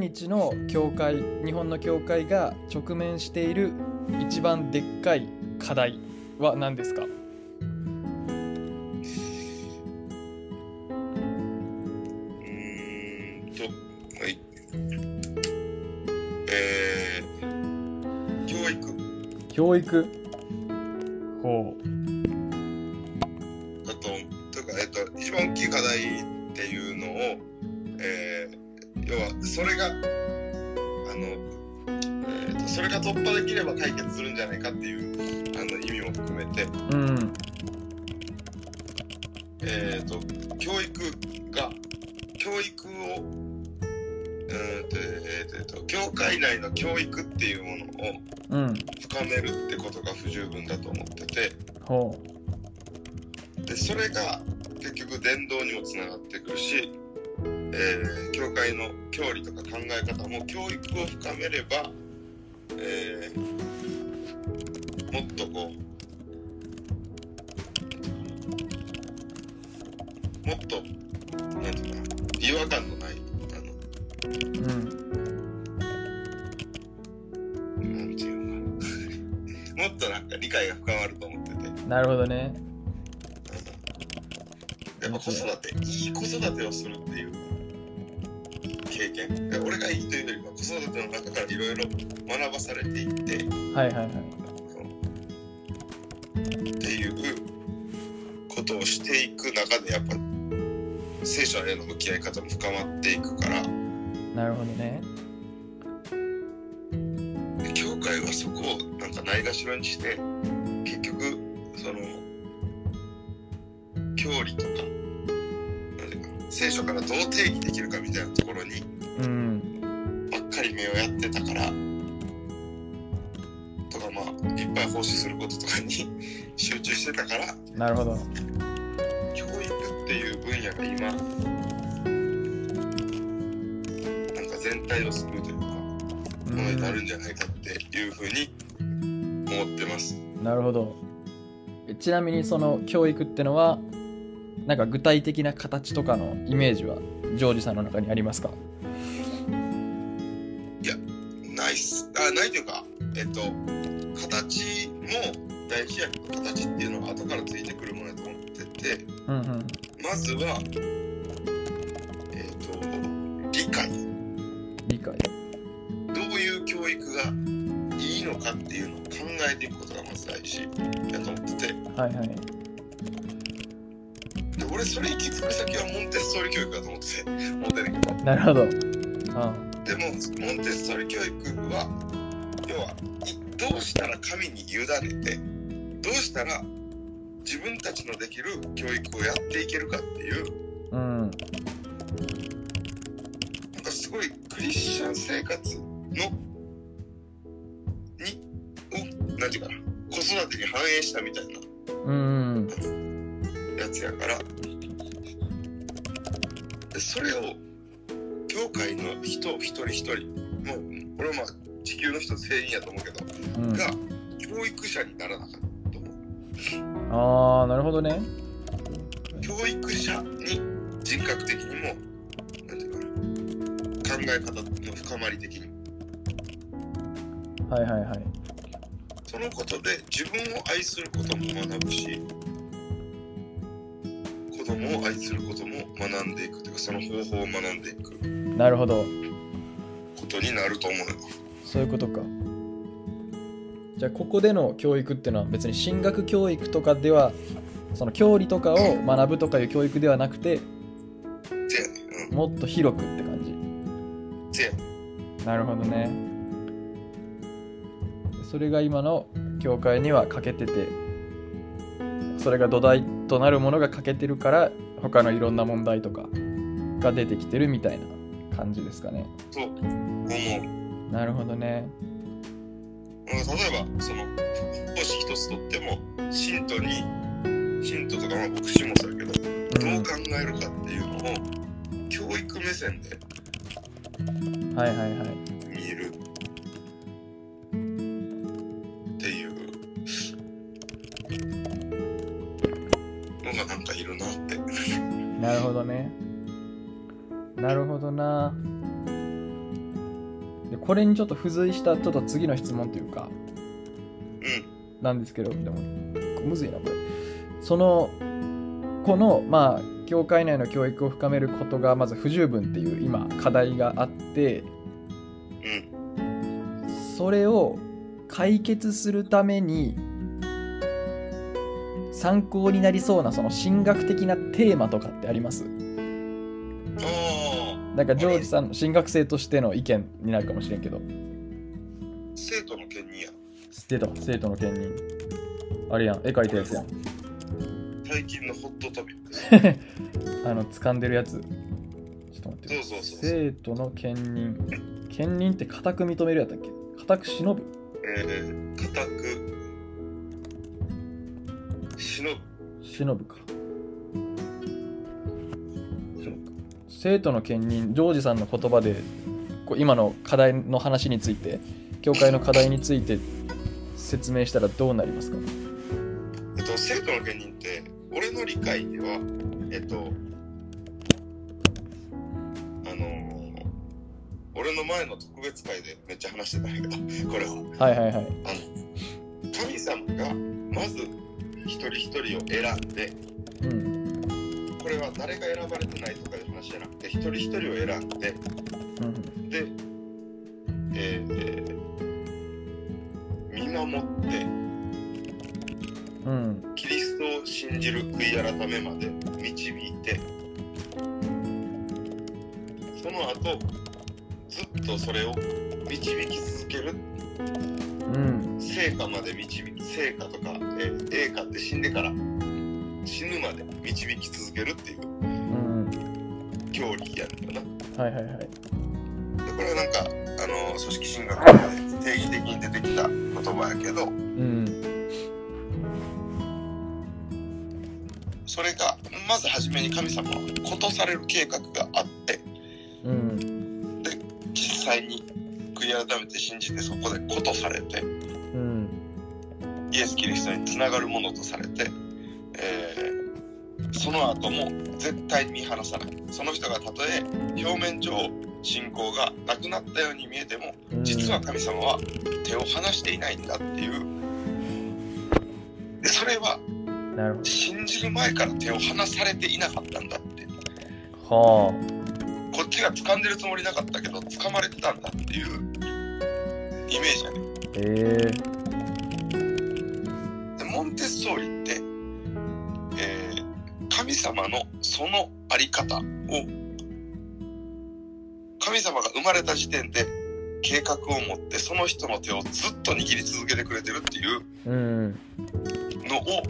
今日の教会、日本の教会が直面している一番でっかい課題は何ですか？教育。ほう。あと一番大きい課題っていうのを、要はそれがそれが突破できれば解決するんじゃないかっていう意味も含めて、うん、教育を教会内の教育っていうものを深めるってことが不十分だと思ってて、うん、でそれが結局伝道にもつながってくるし、教会の教理とか考え方も教育を深めれば、もっとこうもっとなんていうか違和感のないなんていうのかなもっとなんか理解が深まると思ってて。なるほどね。やっぱ子育て、いい子育てをするっていう経験、俺がいいというよりは子育ての中からいろいろ学ばされていって、はいはいはい、っていうことをしていく中でやっぱ聖書への向き合い方も深まっていくから。なるほどね。教会はそこをなんかないがしろにして結局その教理とか聖書からどう定義できるかみたいなところにばっかり目をやってたからとか、まあいっぱい奉仕することとかに集中してたから。なるほど。教育っていう分野が今なんか全体を救うというかものになるんじゃないかっていうふうに思ってます。なるほど。ちなみにその教育ってのはなんか具体的な形とかのイメージはジョージさんの中にありますか？いや、ないっす。ないというか、形も大事やけど、形っていうのは後からついてくるものだと思ってて、うんうん、まずは、理解。どういう教育がいいのかっていうのを考えていくことがまず大事だと思ってて、はいはい、俺それ行き着く先はモンテッソーリ教育だと思ってて、モンテネ君。なるほど。ああ。でもモンテッソーリ教育は要はどうしたら神に委ねてどうしたら自分たちのできる教育をやっていけるかっていう、うん、なんかすごいクリスチャン生活のなんていうかな、子育てに反映したみたいな。うん。やつやから、それを教会の人一人一人、もう俺はまあ地球の人全員やと思うけど、うん、が教育者にならなかったと思う。ああ、なるほどね。教育者に人格的にもなんていうかな、考え方の深まり的に、はいはいはい、そのことで自分を愛することも学ぶし、子供を愛することも学んでいくというか、その方法を学んでいく。なるほど。ことになると思う。そういうことか。じゃあここでの教育っていうのは別に神学教育とかでは、その教理とかを学ぶとかいう教育ではなくて、うん、もっと広くって感じ。なるほどね。それが今の教会には欠けてて、それが土台となるものが欠けてるから他のいろんな問題とかが出てきてるみたいな感じですかね。そう思う。なるほどね。例えばその奉仕一つとっても信徒とか牧師もそうだけど、どう考えるかっていうのを教育目線ではいはいはい見るっていうがなんかいるなってなるほどね。なるほどな。これにちょっと付随したちょっと次の質問というか、うん、なんですけど、でもむずいなこれ。このまあ教会内の教育を深めることがまず不十分っていう今課題があって、うん、それを解決するために参考になりそうなその神学的なテーマとかってあります？なんかジョージさんの神学生としての意見になるかもしれんけど、生徒の兼任や。出た、生徒の兼任。あれやん、絵描いたやつやん。最近のホットトピックあの掴んでるやつ。ちょっと待って。そう生徒の兼任。兼任って固く認めるやったっけ？固く忍ぶ。固く忍ぶ。忍ぶか。生徒の兼任、ジョージさんの言葉で今の課題の話について、教会の課題について説明したらどうなりますか？生徒の兼任って俺の理解では俺の前の特別会でめっちゃ話してたんやけどこれははい神様がまず一人一人を選んで、うん。これは誰が選ばれてないとかいう話じゃなくて、一人一人を選んで、うん、で、見守って、うん、キリストを信じる悔い改めまで導いて、その後ずっとそれを導き続ける、うん、成果まで導き、成果とか、栄果って死んでから死ぬまで導き続けるっていう教理やるよな、うん、はいはいはい。でこれはなんか組織神学で定義的に出てきた言葉やけど、それがまず初めに神様はことされる計画があって、うん、で実際に悔い改めて信じてそこでことされて、うん、イエス・キリストにつながるものとされて、その後も絶対に見放さない。その人がたとえ表面上信仰がなくなったように見えても、実は神様は手を離していないんだっていう。でそれは信じる前から手を離されていなかったんだって、はあ、こっちが掴んでるつもりなかったけど掴まれてたんだっていうイメージやね。でモンテッソーリって神様のそのあり方を神様が生まれた時点で計画を持ってその人の手をずっと握り続けてくれてるっていうのを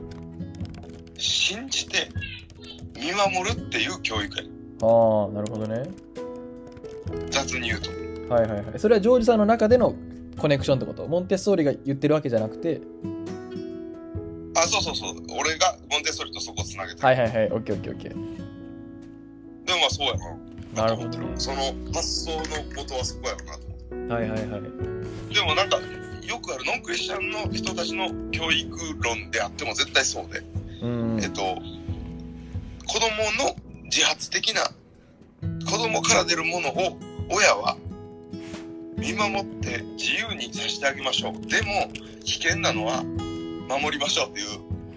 信じて見守るっていう教育や。ああ、なるほどね。雑に言うと。はいはいはい。それはジョージさんの中でのコネクションってこと？モンテッソーリが言ってるわけじゃなくて。あ、そう俺がモンテッソーリとそこをつなげてる。はい OKOKOK。 でもまあそうやな、なるほど、その発想の元はそこやろなと思って。はいでもなんかよくあるノンクリスチャンの人たちの教育論であっても絶対そうで、子供の自発的な、子供から出るものを親は見守って自由にさせてあげましょう、でも危険なのは守りましょうっていう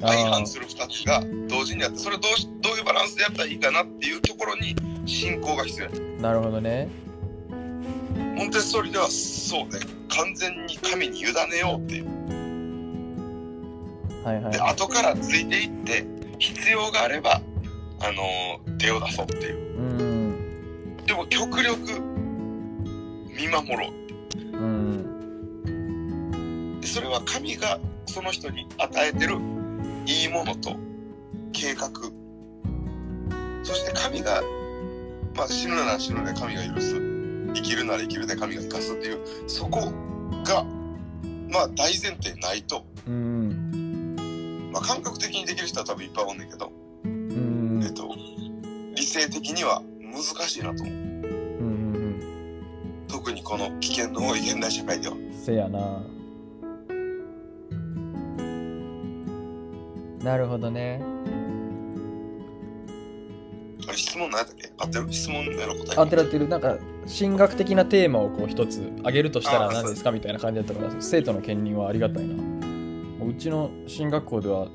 相反する2つが同時にあって、それをどういうバランスでやったらいいかなっていうところに信仰が必要や。なるほどね。モンテッソーリではそうね、完全に神に委ねようっていう、で後からついていって必要があれば手を出そうっていう、でも極力見守ろうっていう、でそれは神がその人に与えてるいいものと計画、そして神が、まあ、死ぬなら死ぬで神が許す、生きるなら生きるで神が生かすっていう、そこがまあ大前提ないと、まあ、感覚的にできる人は多分いっぱいおんねんけど、理性的には難しいなと思う、特にこの危険の多い現代社会では。せやな。なるほどね。あれ質問何やったっけ、合ってる？質問の答え合ってる合ってる。なんか神学的なテーマをこう一つ挙げるとしたら何ですかみたいな感じだったから、生徒の兼任はありがたいな。うちの進学校では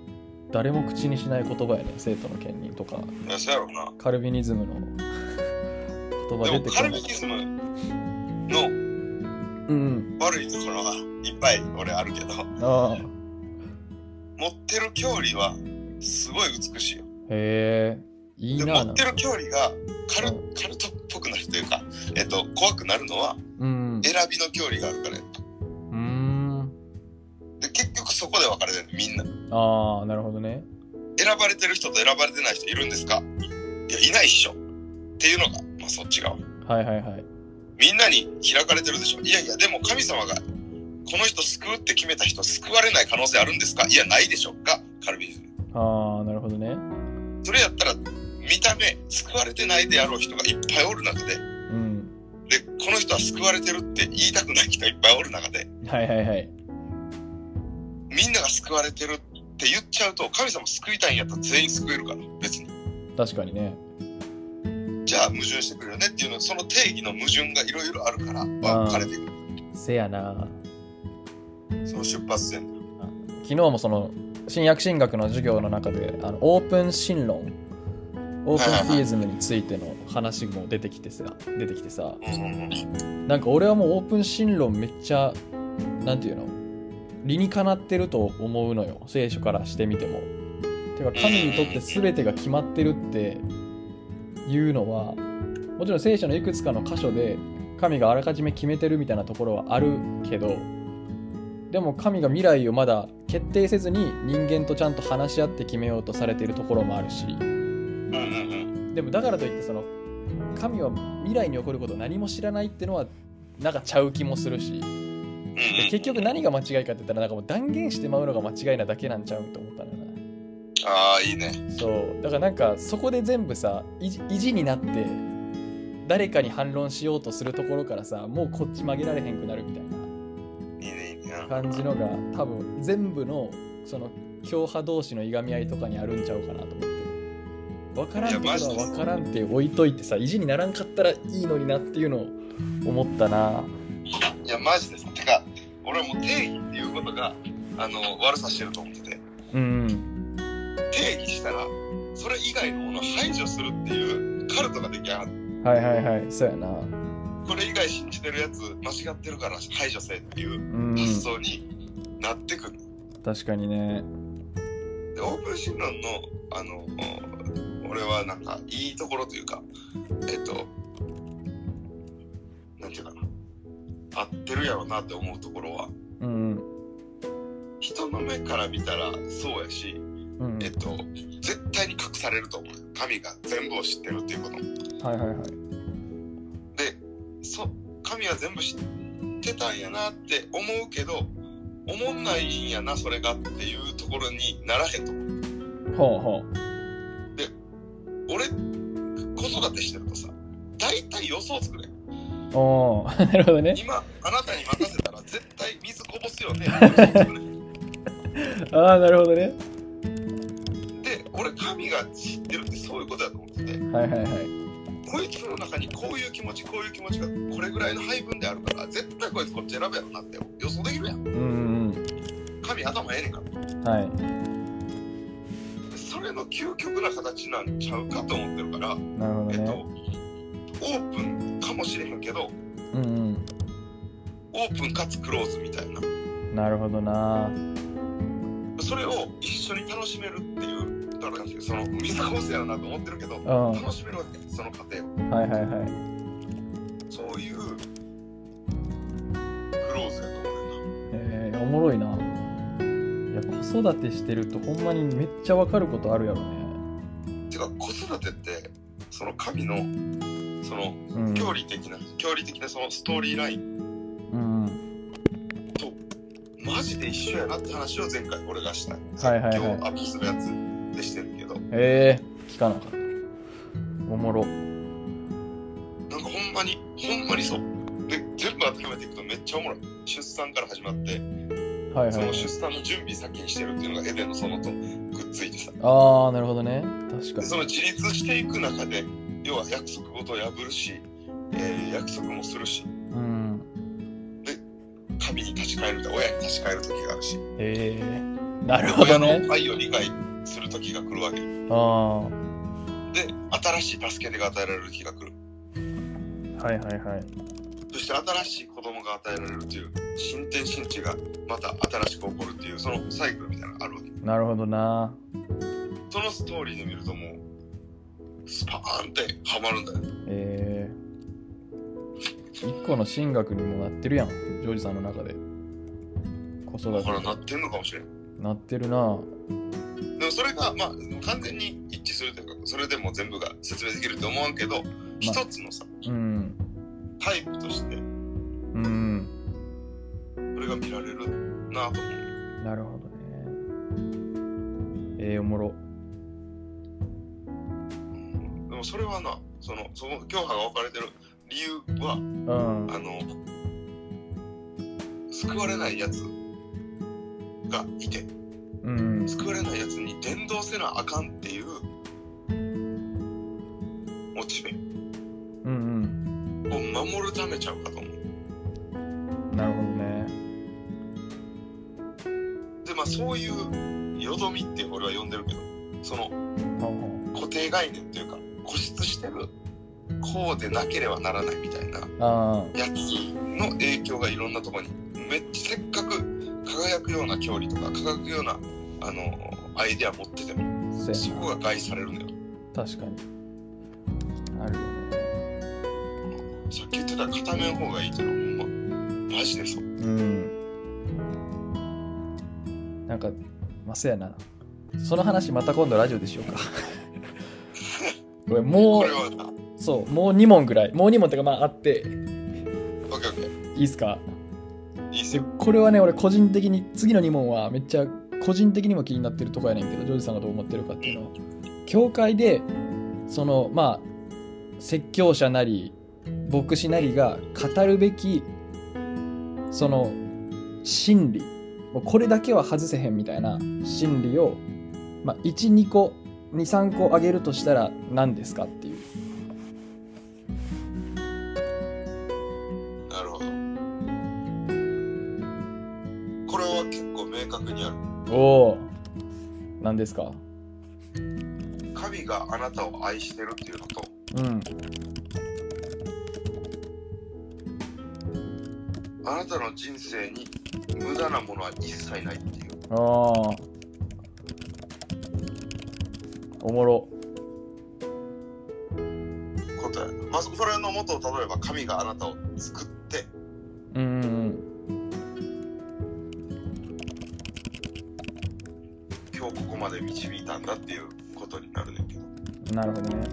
誰も口にしない言葉やね、生徒の兼任とか。いや、そうやろうな。カルビニズムの言葉出てくる。でもカルビニズムの悪いところはいっぱい俺あるけど、あ持ってる距離はすごい美しいよ。へえ、いいな。持ってる距離がカルトっぽくなるというか、怖くなるのは、うん、選びの距離があるからやった。で結局そこで分かれてるみんな。ああ、なるほどね。選ばれてる人と選ばれてない人いるんですか？いや、いないっしょっていうのが、まあ、そっち側。はいはいはい。みんなに開かれてるでしょ。いやいや、でも神様がこの人救うって決めた人救われない可能性あるんですか？いや、ないでしょがカルビニズム。ああ、なるほどね。それやったら見た目救われてないであろう人がいっぱいおる中で、うん、でこの人は救われてるって言いたくない人いっぱいおる中で、はいはいはい、みんなが救われてるって言っちゃうと、神様救いたいんやったら全員救えるから別に。確かにね。じゃあ矛盾してくるよねっていうの、その定義の矛盾がいろいろあるから分かれていく。せやな、その出発点。昨日もその新約神学の授業の中でオープン神論、オープンフィーズムについての話も出てきてさ、なんか俺はもうオープン神論めっちゃなんていうの、理にかなってると思うのよ、聖書からしてみても。てか神にとって全てが決まってるっていうのは、もちろん聖書のいくつかの箇所で神があらかじめ決めてるみたいなところはあるけど、でも神が未来をまだ決定せずに人間とちゃんと話し合って決めようとされているところもあるし、でもだからといってその神は未来に起こることを何も知らないってのはなんかちゃう気もするし、結局何が間違いかって言ったらなんかもう断言してまうのが間違いなだけなんちゃうと思ったのよな。ああ、いいね。そうだからなんかそこで全部さ、意地になって誰かに反論しようとするところからさ、もうこっち曲げられへんくなるみたいな感じのが多分全部のその教派同士のいがみ合いとかにあるんちゃうかなと思って、分からんってことは分からんって置いといてさ、意地にならんかったらいいのになっていうのを思ったな。いやマジです。てか俺も定義っていうことが悪さしてると思ってて、定義したらそれ以外のものを排除するっていうカルトが出来上がる。はいはいはい、そうやな。これ以外信じてるやつ間違ってるから排除せっていう発想になってくる。確かにね。でオープン神論の俺はなんかいいところというか、なんていうかな、合ってるやろなって思うところは、人の目から見たらそうやし、絶対に隠されると思う。神が全部を知ってるっていうこと。はいはいはい。で神は全部知ってたんやなって思うけど、思んないんやなそれがっていうところにならへんと思う。ほうほう。で俺子育てしてるとさ、大体予想つくね。おー、なるほどね。今あなたに任せたら絶対水こぼすよね。ああ、なるほどね。俺神が知ってるってそういうことだと思ってて、はいはいはい、こいつの中にこういう気持ちがこれぐらいの配分であるから、絶対こいつこっち選べやろなって予想できるやん。神頭ええねんから、はい、それの究極な形なんちゃうかと思ってるから。なるほどね。オープンかもしれへんけど、オープンかつクローズみたいな。なるほどな。それを一緒に楽しめるっていう、その水こぼすやろなと思ってるけど、楽しめるわけその過程を。はいはいはい。そういうクローズやと思うな。おもろいな。いや子育てしてるとほんまにめっちゃ分かることあるやろね。てか子育てってその神のその教理的なそのストーリーライン、とマジで一緒やなって話を前回俺がした。はいはいはい。今日アップするやつ。してるけど、聞かなかった。おもろ。なんかほんまにそうで全部当てはめていくとめっちゃおもろい。出産から始まって、はいはい、その出産の準備先にしてるっていうのがエデンの園とくっついてさあ、なるほどね、確かにその自立していく中で要は約束事を破るし、約束もするし、うん、で神に立ち返ると親に立ち返る時があるし、なるほどね、親の愛を理解する時が来るわけ、あで新しい助け手が与えられる日が来る、はいはいはい、そして新しい子供が与えられるという新天新地がまた新しく起こるっていうそのサイクルみたいなのがあるわけ。なるほどな。そのストーリーで見るともうスパーンってハマるんだよ。一個の神学にもなってるやん、ジョージさんの中で。子育て。だからなってんのかもしれん。なってるな。でもそれがまあ完全に一致するというか、それでも全部が説明できると思わんけど、まあ、一つのさ。うん。タイプとして、うん、それが見られるなと思う。なるほどね。おもろ。うん、でもそれはな、その教派が分かれてる理由は、うん、救われないやつがいて、うん、救われないやつに伝道せなあかんっていうモチベ。守るためちゃうかと思う。なるほどね。で、まあそういうよどみって俺は呼んでるけど、その固定概念というか固執してるこうでなければならないみたいなやつの影響がいろんなところにめっちゃせっかく輝くような教理とか輝くようなアイデア持っててもそこが害されるんだよ。確かにあるよ。さっき言ってた固めの方がいいっていうのはマジでそう。うん。なんかまあそうやな。その話また今度ラジオでしようか。もうそうもう2問ぐらいもう2問ってかまああって。オッケーオッケー。いいっすか。いいっすよ。これはね俺個人的に次の2問はめっちゃ個人的にも気になってるとこやねんけどジョージさんがどう思ってるかっていうのを。教会でそのまあ説教者なり牧師なりが語るべきその真理これだけは外せへんみたいな真理を、まあ、1,2 個 2,3 個あげるとしたら何ですかっていう。なるほど。これは結構明確にある。おお、何ですか。神があなたを愛してるっていうのと、うんあなたの人生に無駄なものは一切ないっていう。ああ。おもろ。答え。まあ、それの元をたどれば神があなたを作って。今日ここまで導いたんだっていうことになるねんけど。なるほどね。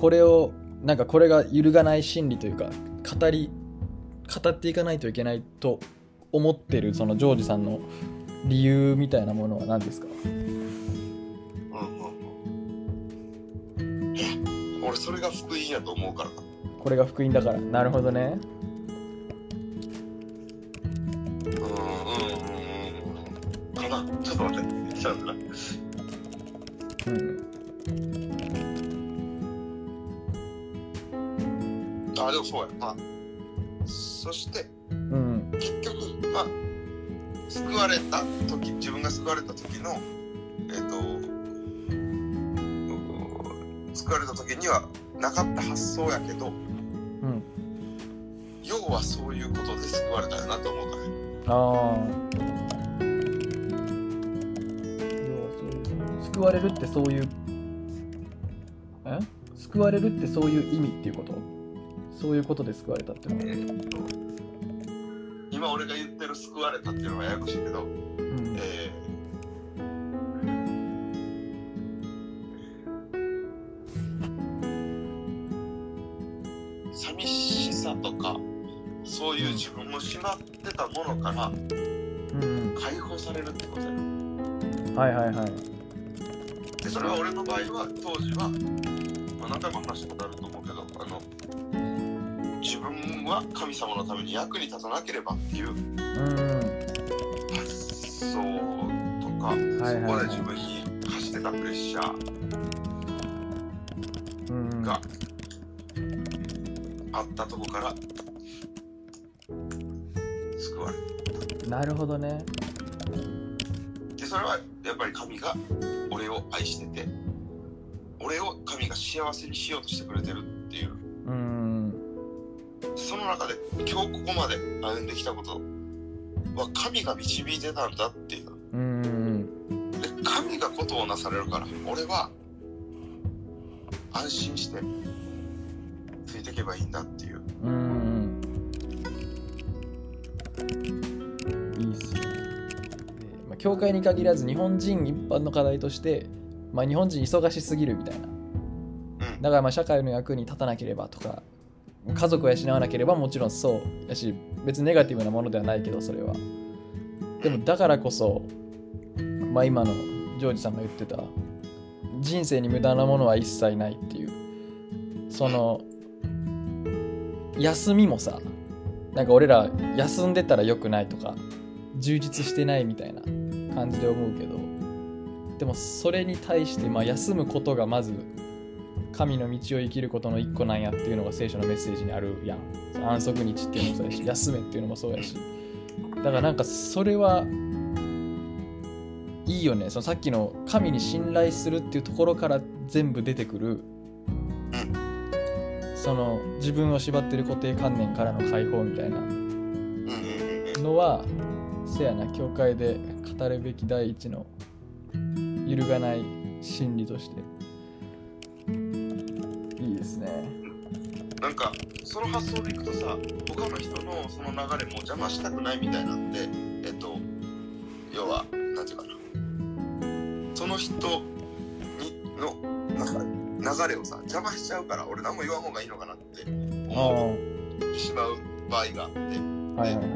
これをなんかこれが揺るがない真理というか語っていかないといけないと思ってるそのジョージさんの理由みたいなものは何ですか。俺それが福音やと思うから。これが福音だから。なるほどね。かな。ちょっと待って。ちょっと待って。あ、でもそうや。まあ、そして、うん、結局、まあ、救われた時、自分が救われた時の、救われた時にはなかった発想やけど、うん、要はそういうことで救われたよなと思うからね。救われるってそういう、救われるってそういう意味っていうこと？そういうことで救われたっていうのは、今俺が言ってる救われたっていうのはややこしいけど、うん寂しさとかそういう自分もしまってたものから解放されるってことだよ、はいはいはい。でそれは俺の場合は当時は、まあ、何回も話したことあると思うけど自分は神様のために役に立たなければっていう発想とか、そこで自分に課してたプレッシャーがあったとこから救われた。なるほどね。でそれはやっぱり神が俺を愛してて、俺を神が幸せにしようとしてくれてるっていう、その中で今日ここまで歩んできたことは神が導いてたんだっていう、で神がことをなされるから俺は安心してついていけばいいんだっていう。いいっすね。教会に限らず日本人一般の課題として、まあ、日本人忙しすぎるみたいな、だからまあ社会の役に立たなければとか、家族を養わなければもちろんそうやし、別にネガティブなものではないけど、それはでもだからこそ、まあ、今のジョージさんが言ってた人生に無駄なものは一切ないっていう、その休みもさ、なんか俺ら休んでたら良くないとか充実してないみたいな感じで思うけど、でもそれに対してまあ休むことがまず神の道を生きることの一個なんやっていうのが聖書のメッセージにあるやん。安息日っていうのもそうやし、休めっていうのもそうやし、だからなんかそれはいいよね。そのさっきの神に信頼するっていうところから全部出てくる、その自分を縛ってる固定観念からの解放みたいなのは、せやな、教会で語るべき第一の揺るがない真理としていいですね。なんかその発想でいくとさ、他の人のその流れも邪魔したくないみたいなんで、要はなんていうかな、その人にのなんか流れをさ邪魔しちゃうから、俺何も言わん方がいいのかなって思ってしまう場合があって、はいはい、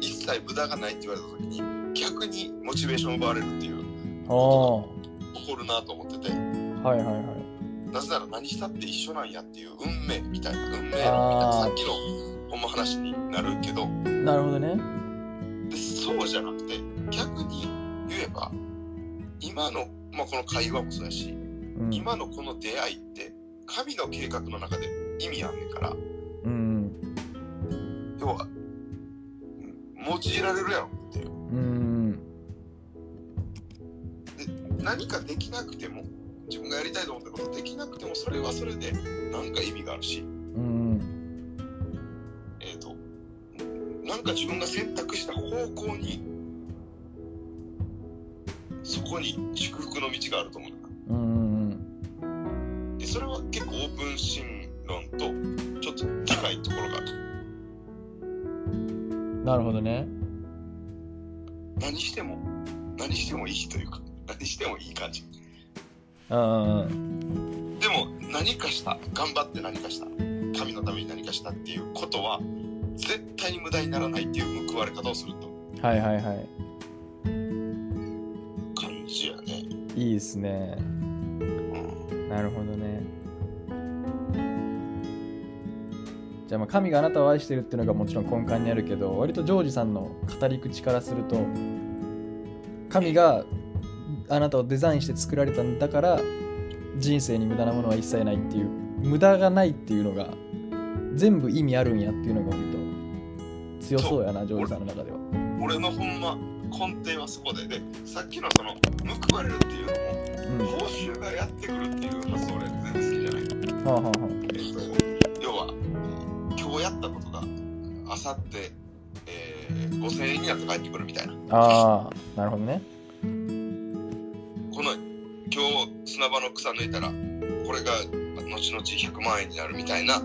一切無駄がないって言われた時に逆にモチベーション奪われるっていうことが起こるなと思ってて、はいはいはい。なぜなら何したって一緒なんやっていう運命みたいな、運命みたいな、さっきのほんま話になるけど、なるほどね。でそうじゃなくて逆に言えば今の、まあ、この会話もそうやし、今のこの出会いって神の計画の中で意味あんねんから、要は用いられるやろっていう、で何かできなくても、自分がやりたいと思ったことできなくても、それはそれで何か意味があるし、なんか自分が選択した方向に、そこに祝福の道があると思う。でそれは結構オープン心論とちょっと高いところがある。なるほどね。何してもいいというか、何してもいい感じ。でも何かした、頑張って何かした、神のために何かしたっていうことは絶対に無駄にならないっていう報われ方をすると、はいはいはい、感じやね。いいですね、なるほどね。じゃあ、 まあ神があなたを愛してるっていうのがもちろん根幹にあるけど、割とジョージさんの語り口からすると神があなたをデザインして作られたんだから、人生に無駄なものは一切ないっていう、無駄がないっていうのが全部意味あるんやっていうのが割と強そうやな、ジョージさんの中では。俺のほんま根底はそこで、でさっきのその報われるっていうのも、報酬がやってくるっていう発想、俺全然好きじゃない。はあはあはあ。要は今日やったことがあさって5000円になって帰ってくるみたいな。ああ、なるほどね。この今日砂場の草抜いたらこれが後々100万円になるみたいな、報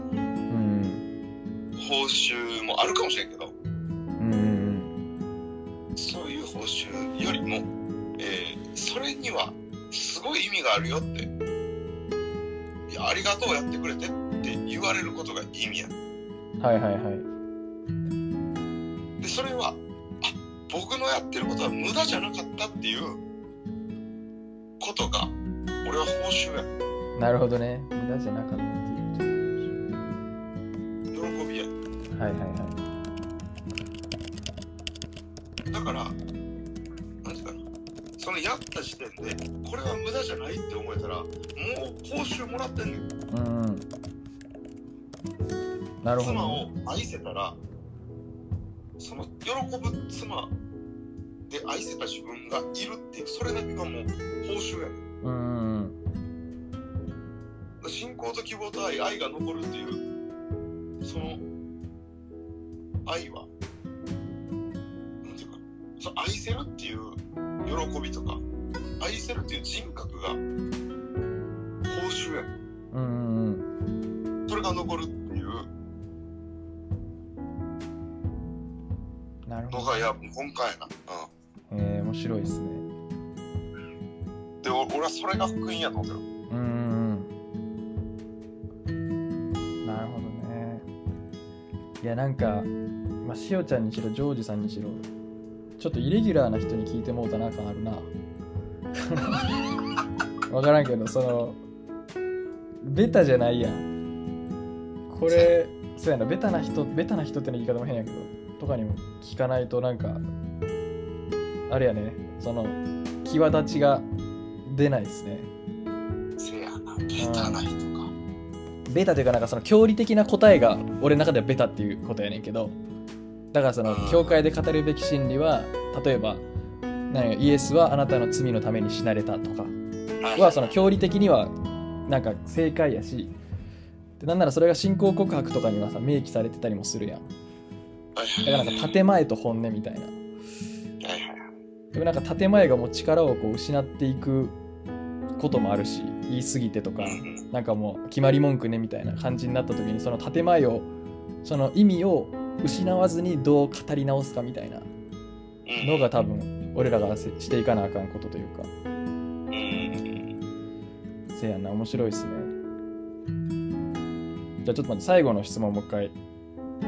酬もあるかもしれんけど、そういう報酬よりも、それにはすごい意味があるよって、いやありがとうやってくれてって言われることが意味や。はいはいはい。でそれは僕のやってることは無駄じゃなかったっていうことが俺は報酬や。なるほどね。無駄じゃなかったっていう。喜びはいはいはい。だからなんていうかな、そのやった時点でこれは無駄じゃないって思えたらもう報酬もらってんねん。うん。なるほど。妻を愛せたらその喜ぶ妻で愛せた自分がいるっていう、それだけがもう報酬やねん。うん。信仰と希望と愛が残るっていうその愛はなんていうか、その愛せるっていう喜びとか愛せるっていう人格が報酬や、うん、それが残るっていうのがや今回な、うん、面白いですね。で俺はそれが福音やと思ってる。いやなんか、まあ、しおちゃんにしろジョージさんにしろちょっとイレギュラーな人に聞いてもうたな感あるな分からんけど、そのベタじゃないやんこれ。そうやな、ベタな人っての言い方も変やけどとかにも聞かないとなんかあれやね、その際立ちが出ないですね。せやな、ベタな人か、ベタというかなんかその教理的な答えが俺の中ではベタっていうことやねんけど、だからその教会で語るべき真理は例えばイエスはあなたの罪のために死なれたとかはその教理的にはなんか正解やし、でなんならそれが信仰告白とかにはさ明記されてたりもするやん。だからなんか建前と本音みたいな。でもなんか建前がもう力をこう失っていくこともあるし、言い過ぎてとかなんかもう決まり文句ねみたいな感じになった時にその建前をその意味を失わずにどう語り直すかみたいなのが多分俺らがしていかなあかんことというか。せやな、面白いですね。じゃあちょっと待って、最後の質問もう一回、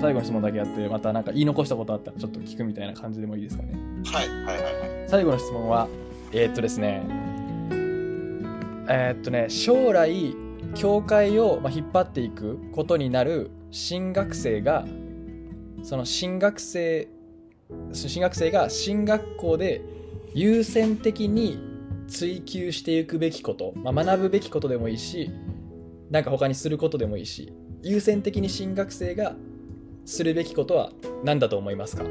最後の質問だけやって、またなんか言い残したことあったらちょっと聞くみたいな感じでもいいですかね。はいはいはい。最後の質問はですね、将来教会を引っ張っていくことになる新学生が進学校で優先的に追求していくべきこと、まあ、学ぶべきことでもいいしなんか他にすることでもいいし、優先的に新学生がするべきことは何だと思いますか？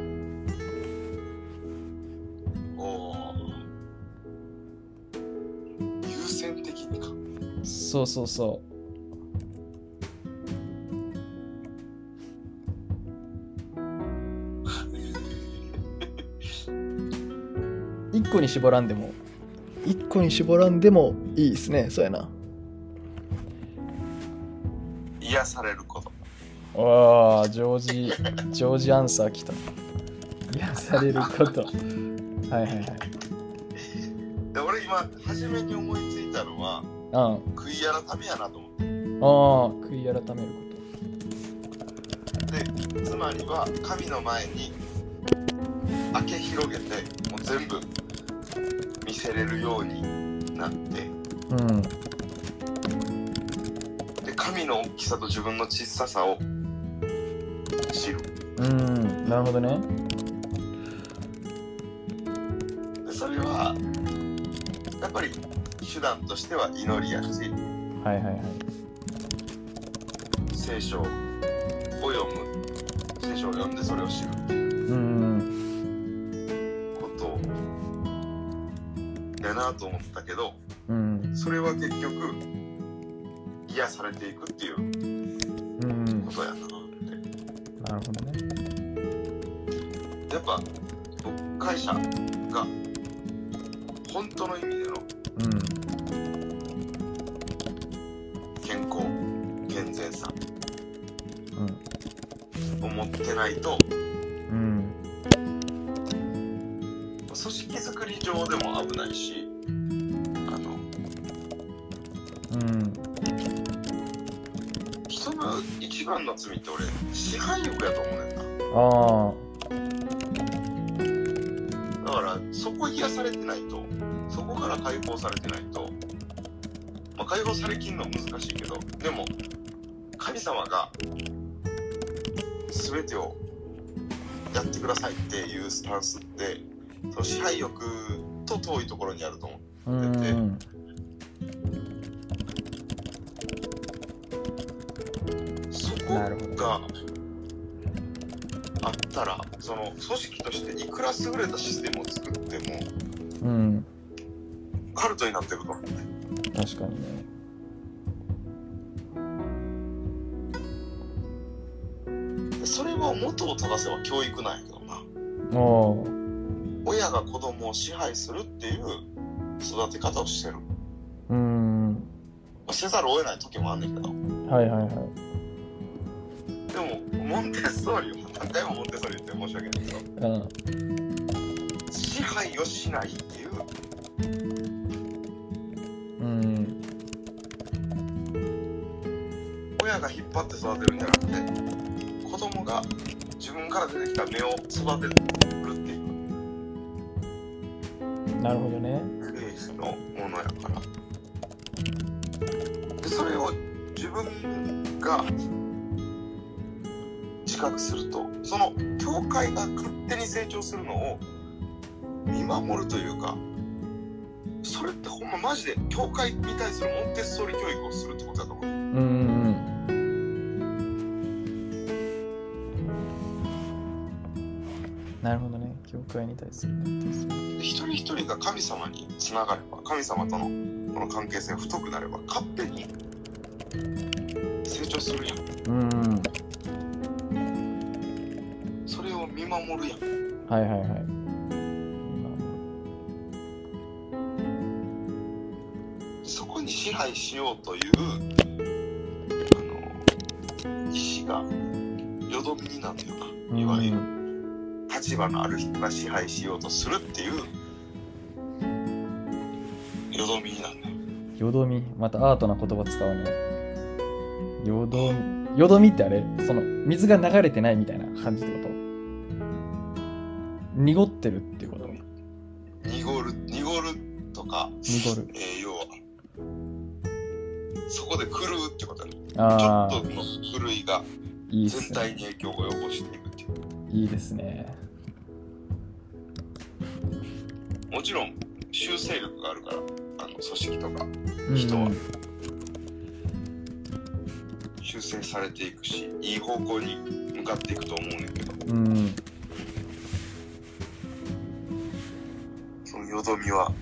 そうそうそう1個に絞らんでもいいですね。そうやな、癒されること。ああ、ジョージアンサーきた。癒されることはいはいはい。で俺今初めに思いついたのは悔い改めやなと思って。悔い改めることで、つまりは神の前に開け広げてもう全部見せれるようになって、うん、で神の大きさと自分の小ささを知る。なるほどね。でそれはやっぱり手段としては祈りやし、はいはいはい、聖書を読んでそれを知るっていうことやなと思ったけど、うん、それは結局癒されていくっていうことやなって、うん、なるほどね。やっぱ牧会者が本当の意味での健康、健全さ、持ってないと、組織づくり上でも危ないし、人の一番の罪って俺、支配欲やと思うねんな。だからそこ癒されてないと、そこから解放されてないと、まあ、解放されきるのは難しいけど、でも神様が全てをやってくださいっていうスタンスってその支配欲と遠いところにあると思ってて、うんそこがあったらその組織としていくら優れたシステムを作っても、うん、カルトになってると思うね。確かにね。それは元を正せば教育なんやけどな。親が子供を支配するっていう育て方をしてる。せざるを得ない時もあんねんけど。はいはいはい。でもモンテッソーリは何回もモンテッソーリって申し訳ないけど、うん、支配をしないっていう。親が引っ張って育てるんじゃなくて。子供が自分から出てきた芽を育てるっていう。なるほどね。性質のものやから。でそれを自分が自覚すると、その教会が勝手に成長するのを見守るというか、それってほんまマジで教会に対するモンテッソーリ教育をするってことだと思う。なるほどね。教会に対する一人一人が神様につながれば、神様とのこの関係性が太くなれば勝手に成長するやん。それを見守るやん。はいはいはい。そこに支配しようという意志がよどみになるというか、いわゆる立場のある人が支配しようとするっていうよどみなんだよ。よどみ、またアートな言葉使うね。よどみってあれ、その水が流れてないみたいな感じってこと。濁ってるってこと。濁るとか。要はそこで狂うってことね。あちょっとの狂いが全体に影響を及ぼしていくっていう。いいですね。もちろん修正力があるから、組織とか人は修正されていくし、いい方向に向かっていくと思うんだけど、そのよどみは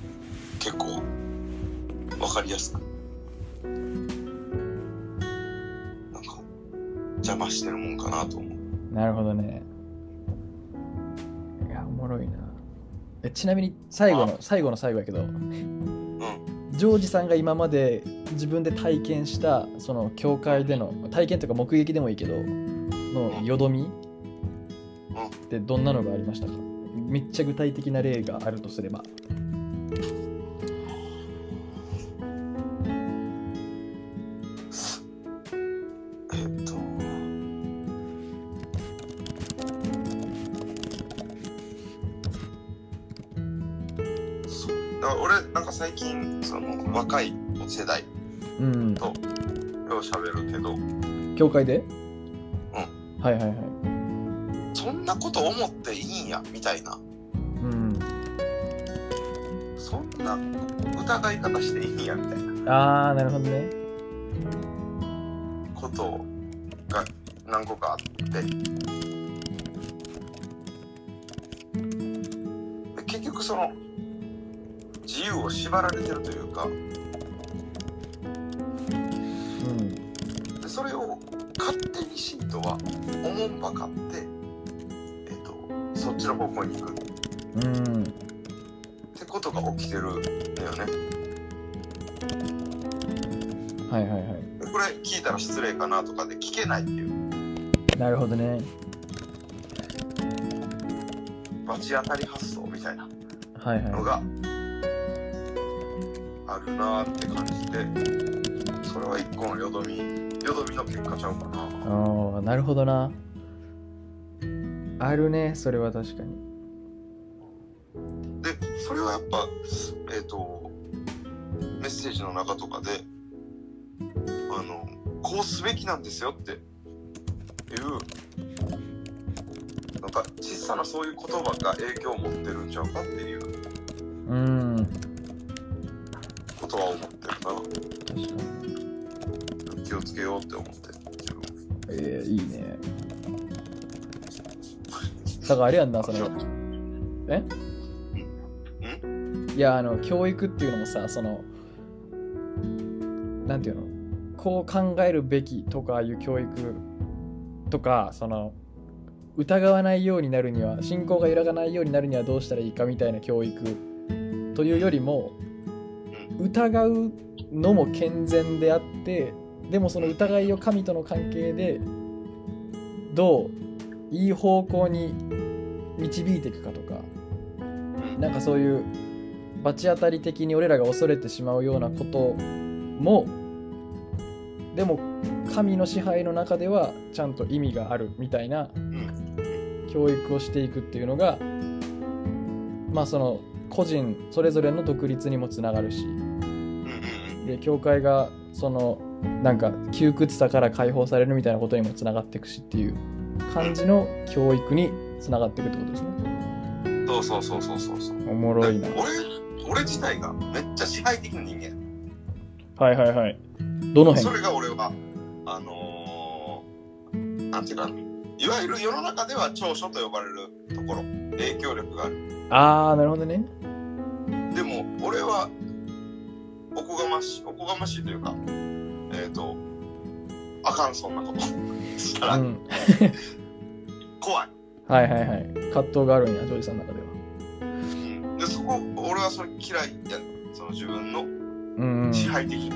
結構わかりやすく、なんか邪魔してるもんかなと思う。なるほどね。ちなみに最後の最後やけど、ジョージさんが今まで自分で体験したその教会での体験とか目撃でもいいけどのよどみってどんなのがありましたか？めっちゃ具体的な例があるとすれば。俺なんか最近その若い世代とよう喋るけど、教会で、はいはいはい、そんなこと思っていいんやみたいな、そんな疑い方していいんやみたいな、なるほどね、ことが何個かあって、で結局その自由を縛られてるというか、でそれを勝手に信徒はおもんばかって、そっちの方向に行く、ってことが起きてるんだよね。はいはいはい。これ聞いたら失礼かなとかで聞けないっていう。なるほどね。罰当たり発想みたいなのが。はいはい、あるなーって感じて、それは一個のよどみの結果ちゃうかな。ああ、なるほどな。あるね、それは確かに。で、それはやっぱメッセージの中とかで、こうすべきなんですよっていうなんか小さなそういう言葉が影響を持ってるんちゃうかっていうことは思ってるな。確かに気をつけようって思ってる自分。いいね。だからあれやんな、そのいや、教育っていうのもさ、そのなんていうの、こう考えるべきとかいう教育とか、その疑わないようになるには、信仰が揺らがないようになるにはどうしたらいいかみたいな教育というよりも、疑うのも健全であって、でもその疑いを神との関係でどういい方向に導いていくかとか、なんかそういう罰当たり的に俺らが恐れてしまうようなことも、でも神の支配の中ではちゃんと意味があるみたいな教育をしていくっていうのが、まあその個人それぞれの独立にもつながるし、で教会がそのなんか窮屈さから解放されるみたいなことにもつながっていくしっていう感じの教育につながっていくってことですね。そうそう。おもろいな。俺自体がめっちゃ支配的な人間。はいはいはい。どの辺？それが俺はなんていうか、いわゆる世の中では長所と呼ばれるところ、影響力がある。ああ、なるほどね。でも俺はおこがましいというか、あかん、そんなことしたら、怖い。はいはいはい。葛藤があるんや、ジョージさんの中では。でそこ俺はそれ嫌いって、その自分の支配的。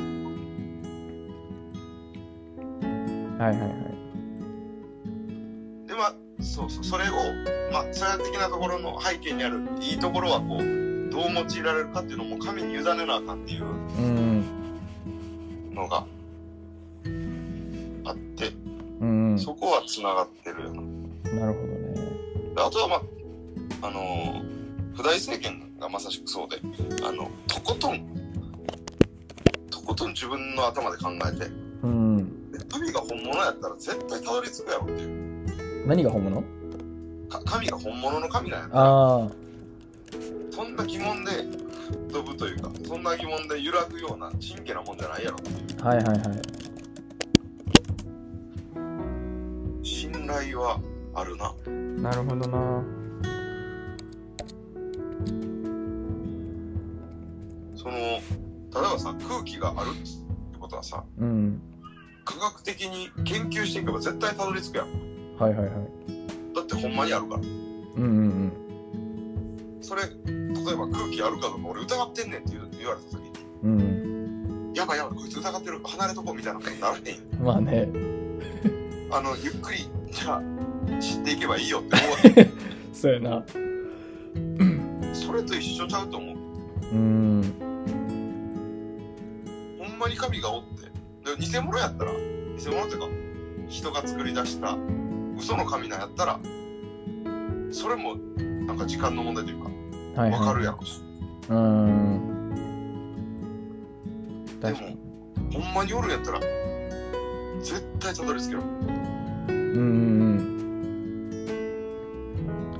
はいはいはい。でまあそうそれをまあそれ的なところの背景にあるいいところはこうどう用いられるかっていうのも神に委ねなあかんっていうのがあって、そこはつながってるよな。なるほどね。あとはまあ布台政権がまさしくそうで、とことん自分の頭で考えて。神が本物やったら絶対たどり着くやろっていう。何が本物？神が本物の神なんやったら、そんな疑問で飛ぶというか、そんな疑問で揺らぐような神経なもんじゃないやろっていう。はいはいはい。信頼はあるな。なるほどな。その例えばさ、空気があるってことはさ。科学的に研究していけば絶対たどり着くやん。はいはいはい。だってほんまにあるから。それ例えば空気あるかどうか俺疑ってんねんって言われた時に、やばいこいつ疑ってる、離れとこうみたいなことにならへんよ。まあね。ゆっくりじゃあ知っていけばいいよって思うわけ。そうやな。それと一緒ちゃうと思う。ほんまに神がおって。偽物やったら、偽物っていうか人が作り出した嘘の神なんやったら、それもなんか時間の問題というか、わかるやろし。でもほんまにおるやったら絶対たどり着けろ。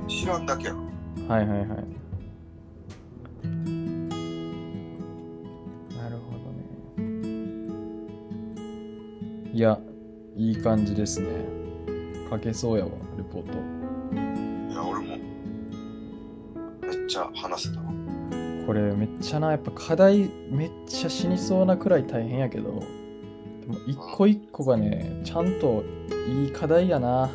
知らんだけやろ。はいはいはい。いや、いい感じですね。書けそうやわ、レポート。いや、俺もめっちゃ話せたわ。これめっちゃな、やっぱ課題めっちゃ死にそうなくらい大変やけど、でも一個一個がね、ちゃんといい課題やな。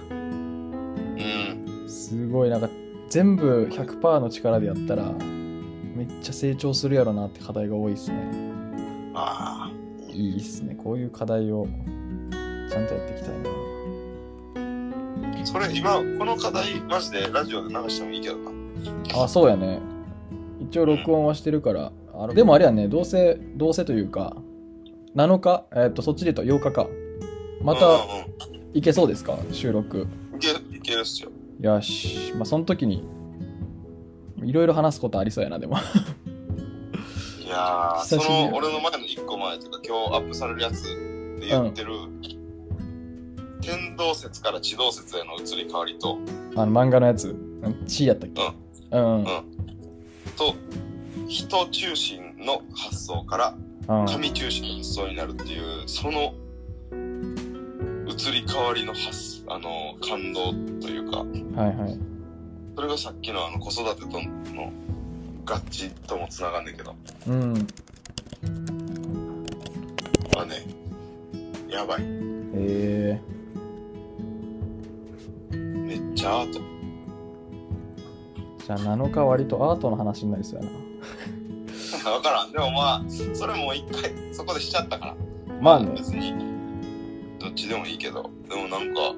すごい、なんか全部 100% の力でやったらめっちゃ成長するやろなって課題が多いっすね。いいっすね、こういう課題をちゃんとやっていきたいな。それ今この課題マジでラジオで流してもいいけどな。あ、そうやね。一応録音はしてるから、でもあれやね、どうせというか7日、そっちで言うと8日か。またいけそうですか、収録？いけるっすよ。よし、まあその時にいろいろ話すことありそうやな、でも。いやー、その俺の前の1個前とか今日アップされるやつで言ってる、天動説から地動説への移り変わりと、あの漫画のやつ、地やったっけ、うん、うん、と人中心の発想から神中心の発想になるっていう、その移り変わりの感動というか、はいはい、それがさっきのあの子育てとの合致ともつながんねんけど、うん、まあね、やばい、めっちゃアート。じゃあ7日割とアートの話になりそうやな。分からん、でもまあそれも一回そこでしちゃったから、まあね、別にどっちでもいいけど、でもなんか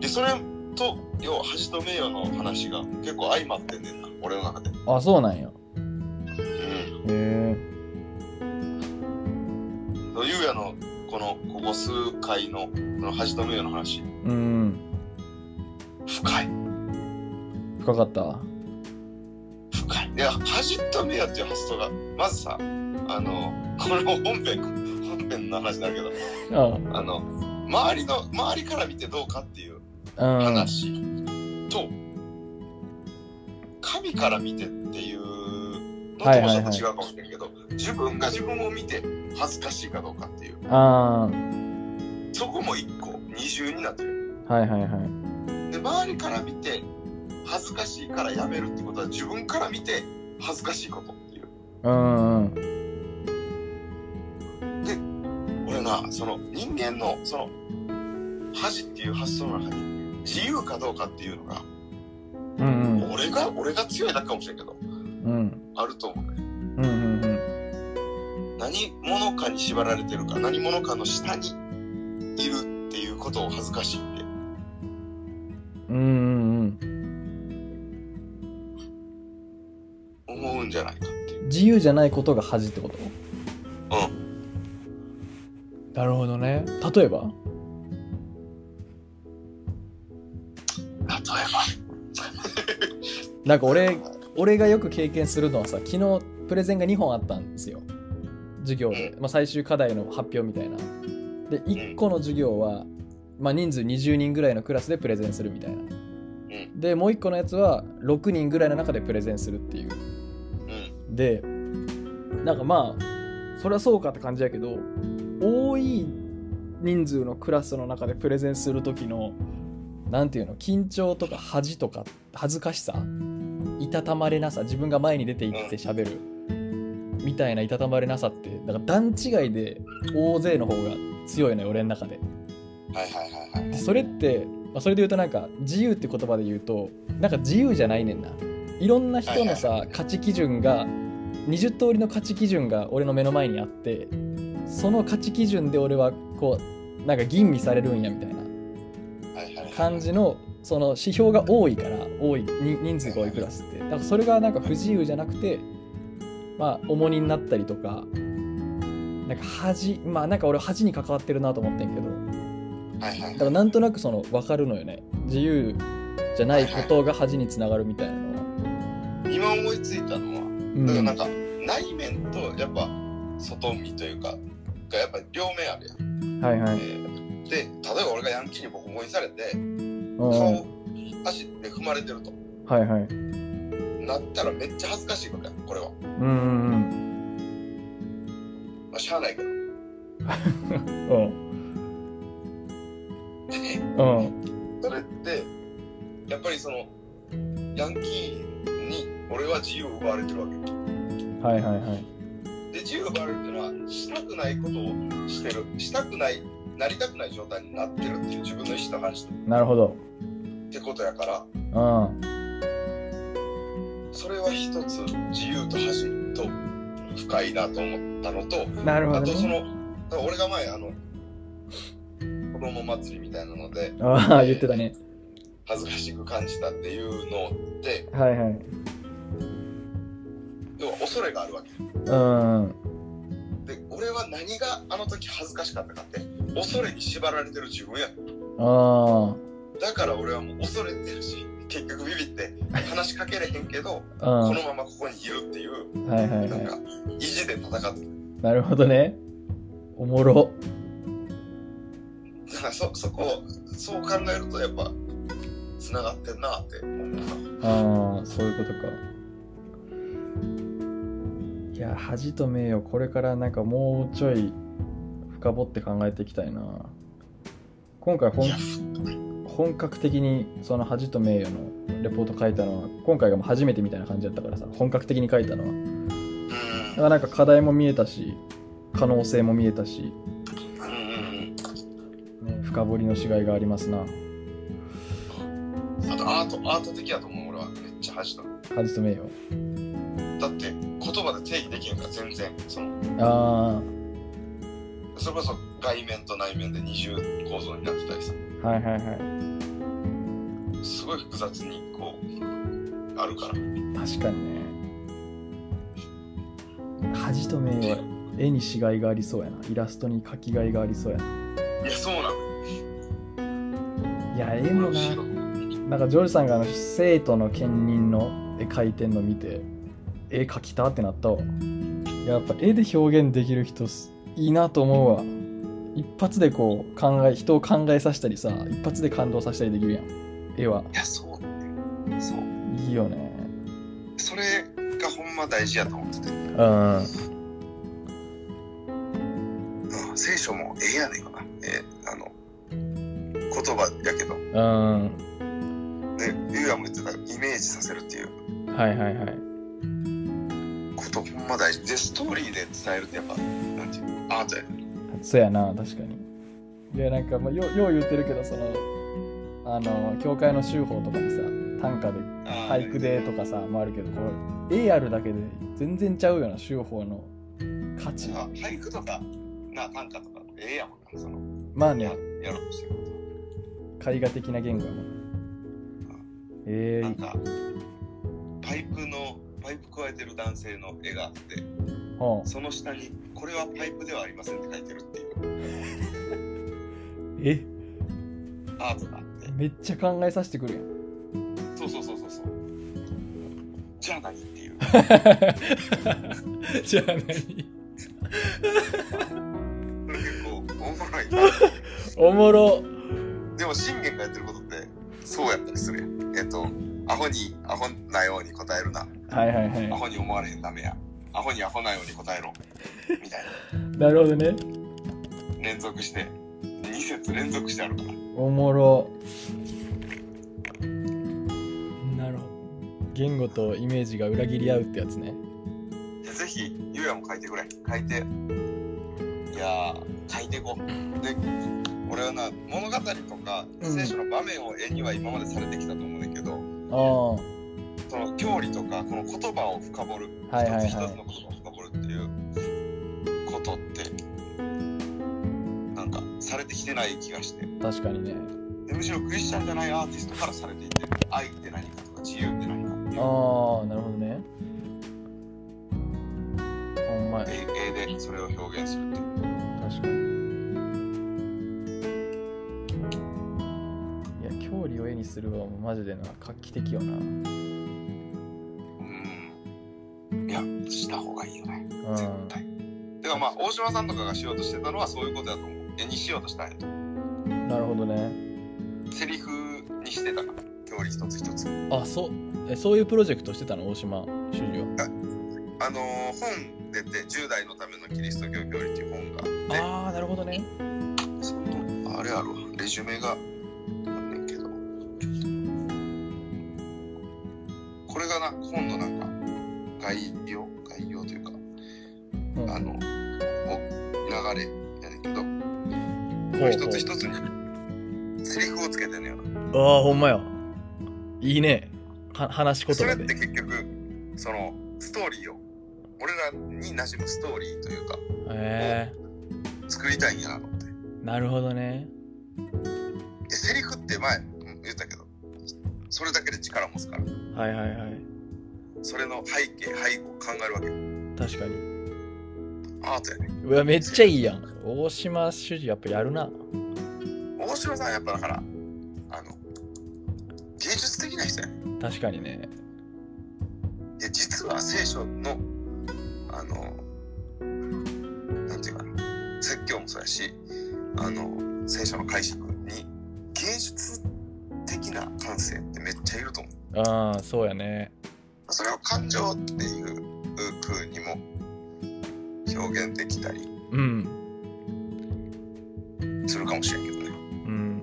で、それと要は恥と名誉の話が結構相まってんねんな、俺の中で。あ、そうなんや。うん。へえ。ゆうやのこのここ数回のこの恥と名誉の話、うん。深い。深かった。深い。いや、恥と名誉っていう発想がまずさ、これも本編の話だけど、周りから見てどうかっていう話、うん、と神から見てっていうのともちょっと違うかもしれんけど、はいはいはい、自分が自分を見て恥ずかしいかどうかっていう、あ、そこも一個二重になってる、はいはいはい、で周りから見て恥ずかしいからやめるってことは、自分から見て恥ずかしいことっていう、うん、で俺な、その人間のその恥っていう発想の中に自由かどうかっていうのが、うんうん、俺が強いだけかもしれんけど、うん、あると思うね、うんうんうん、何者かに縛られてるか、何者かの下にいるっていうことを恥ずかしいって、うんうんうん、思うんじゃないかっていう。自由じゃないことが恥ってこと？うん。なるほどね。例えば？なんか俺がよく経験するのはさ、昨日プレゼンが2本あったんですよ、授業で、まあ、最終課題の発表みたいなで、1個の授業は、まあ、人数20人ぐらいのクラスでプレゼンするみたいなで、もう1個のやつは6人ぐらいの中でプレゼンするっていうで、なんかまあそれはそうかって感じやけど、多い人数のクラスの中でプレゼンする時のなんていうの、緊張とか恥とか恥ずかしさ、いたたまれなさ、自分が前に出て行って喋るみたいないたたまれなさって、だから段違いで大勢の方が強いのよ、俺の中で。はいはいはいはい。それって、まあ、それで言うとなんか自由って言葉で言うと、なんか自由じゃないねんな。いろんな人のさ、はいはい、価値基準が20通りの価値基準が俺の目の前にあって、その価値基準で俺はこうなんか吟味されるんやみたいな。感じのその指標が多いから、多い人数が多いクラスって、だからそれがなんか不自由じゃなくて、まあ重荷になったりとか、なんか恥、まあなんか俺恥に関わってるなと思ってんけど、だからなんとなくその分かるのよね、自由じゃないことが恥につながるみたいなのは。今思いついたのは、だからなんか内面とやっぱ外見というかがやっぱ両面あるやん。はいはい。で例えば俺がヤンキーにボコボコにされて顔足で踏まれてると、はいはい、なったらめっちゃ恥ずかしいことや、これは。うんうんうん。まあしゃあないけど。うん。うん。それってやっぱりそのヤンキーに俺は自由を奪われてるわけ。はいはいはい。で自由を奪われるっていうのはしたくないことをしてる、したくない。なりたくない状態になってるっていう自分の意思と反して、なるほどってことやから、うん、それは一つ自由と恥と深いなと思ったのと、なるほど、ね、あとその俺が前子供祭りみたいなので言ってたね、恥ずかしく感じたっていうのって、はいはい、要は恐れがあるわけ。うんで、俺は何があの時恥ずかしかったかって、恐れに縛られてる自分や。ああ。だから俺はもう恐れてるし、結局ビビって話しかけれへんけど、このままここにいるっていう、はいはいはい、なんか意地で戦ってる。なるほどね。おもろ。からそう考えるとやっぱつながってんなって思う。ああ、そういうことか。いや、恥と名誉、これからなんかもうちょい深掘って考えていきたいな。今回本格的にその恥と名誉のレポート書いたのは今回がもう初めてみたいな感じだったからさ、本格的に書いたのは。だからなんか課題も見えたし、可能性も見えたし、ね、深掘りのしがいがありますな。あとアート的だと思う。俺はめっちゃ恥だ。恥と名誉。だって言葉で定義できんから全然。それこそ外面と内面で二重構造になってたりさ。はいはいはい。すごい複雑にこうあるから。確かにね。恥と名誉は絵にしがいがありそうやな。イラストに描きがいがありそうやな。いや、そうなの。いや、絵もな。なんかジョージさんが生徒の兼任の絵描いてんの見て、絵描きたってなったわ。やっぱ絵で表現できる人いいなと思うわ。一発でこう人を考えさせたりさ、一発で感動させたりできるやん、絵は。いや、そういいよね。それがほんま大事やと思ってて。うん、聖書も絵やねんかな。言葉やけど、ユーヤも言ってた、イメージさせるっていう、はいはいはい、ことほんま大事で、ストーリーで伝えるってやっぱなんていうアートやね。そうやな、確かに。で、なんか、まあ、よう言ってるけど、その教会の修法とかにさ、短歌で俳句でとかさもあるけど、こう絵あるだけで全然ちゃうような修法の価値。俳句とかな、短歌とか絵やもんな。そのまあね、やろうとしてること、絵画的な言語やもん。なんかパイプ加えてる男性の絵があって、その下にこれはパイプではありませんって書いてるっていうアートがあって、めっちゃ考えさせてくるやん。そうじゃあ何っていう。じゃあ何。これ結構おもろいな。おもろ。でも信玄がやってることってそうやったりするやん。アホなように答えるな。はいはいはい。アホに思われへんダメや。アホにアホなように答えろ。みたいな。なるほどね。連続して、2節連続してあるから。おもろ。なるほど。言語とイメージが裏切り合うってやつね。いや、ぜひ、ゆうやも書いてくれ。書いて。いやー、書いていこう。で、俺はな、物語とか、聖書の場面を絵には今までされてきたと思うんだけど、その教理とかこの言葉を深掘る、はいはいはい、一つ一つの言葉を深掘るっていうことってなんかされてきてない気がして。確かにね。で、むしろクリスチャンじゃないアーティストからされていて、愛って何かとか自由って何かっていう。ああ、なるほどね。ほんまに絵でそれを表現するって。確かに。料理を絵にするはマジでな、画期的よな。いや、した方がいいよね、絶対。てかまあ大島さんとかがしようとしてたのはそういうことだと思う。絵にしようとしたんやと。なるほどね。セリフにしてたから料理一つ一つ。あ、そういうプロジェクトしてたの、大島主事は。本出て10代のためのキリスト教教理っていう本があって。ああ、なるほどね。そのあれやろ、レジュメが。これがな、本のなんか概要というか、流れやねんけど、一つ一つにセリフをつけてんねやな。ああ、ほんまや。いいね、話し言葉で。それって結局そのストーリーを、俺らに馴染むストーリーというか、作りたいんやなと思って。なるほどね。セリフって前言ったけど、それだけで力持つから。はいはいはい。それの背景、背後を考えるわけ。確かに。アートやね。うわ、めっちゃいいやん。大島主事やっぱやるな。大島さんやっぱだから、芸術的な人やね。確かにね。いや、実は聖書のなんていうかな、説教もそうやし、聖書の解釈に芸術的な感性ってめっちゃいると思う。ああ、そうやね。それを感情っていう風にも表現できたりするかもしれんけどね。うん。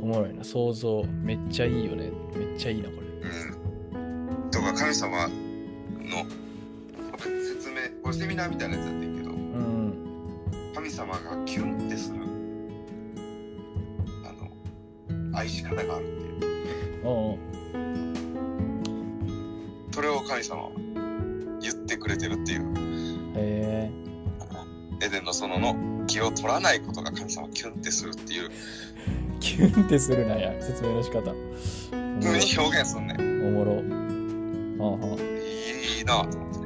おもろいな、想像めっちゃいいよね。めっちゃいいなこれ。うん。とか神様の説明、これセミナーみたいなやつやってるけど、神様がキュンってする愛し方があるっていう。おう。それを神様は言ってくれてるっていう。へえ。エデンの園の気を取らないことが神様キュンってするっていう。キュンってするなや説明の仕方。風に表現すんね。おもろ。ああ。いいなぁと思って。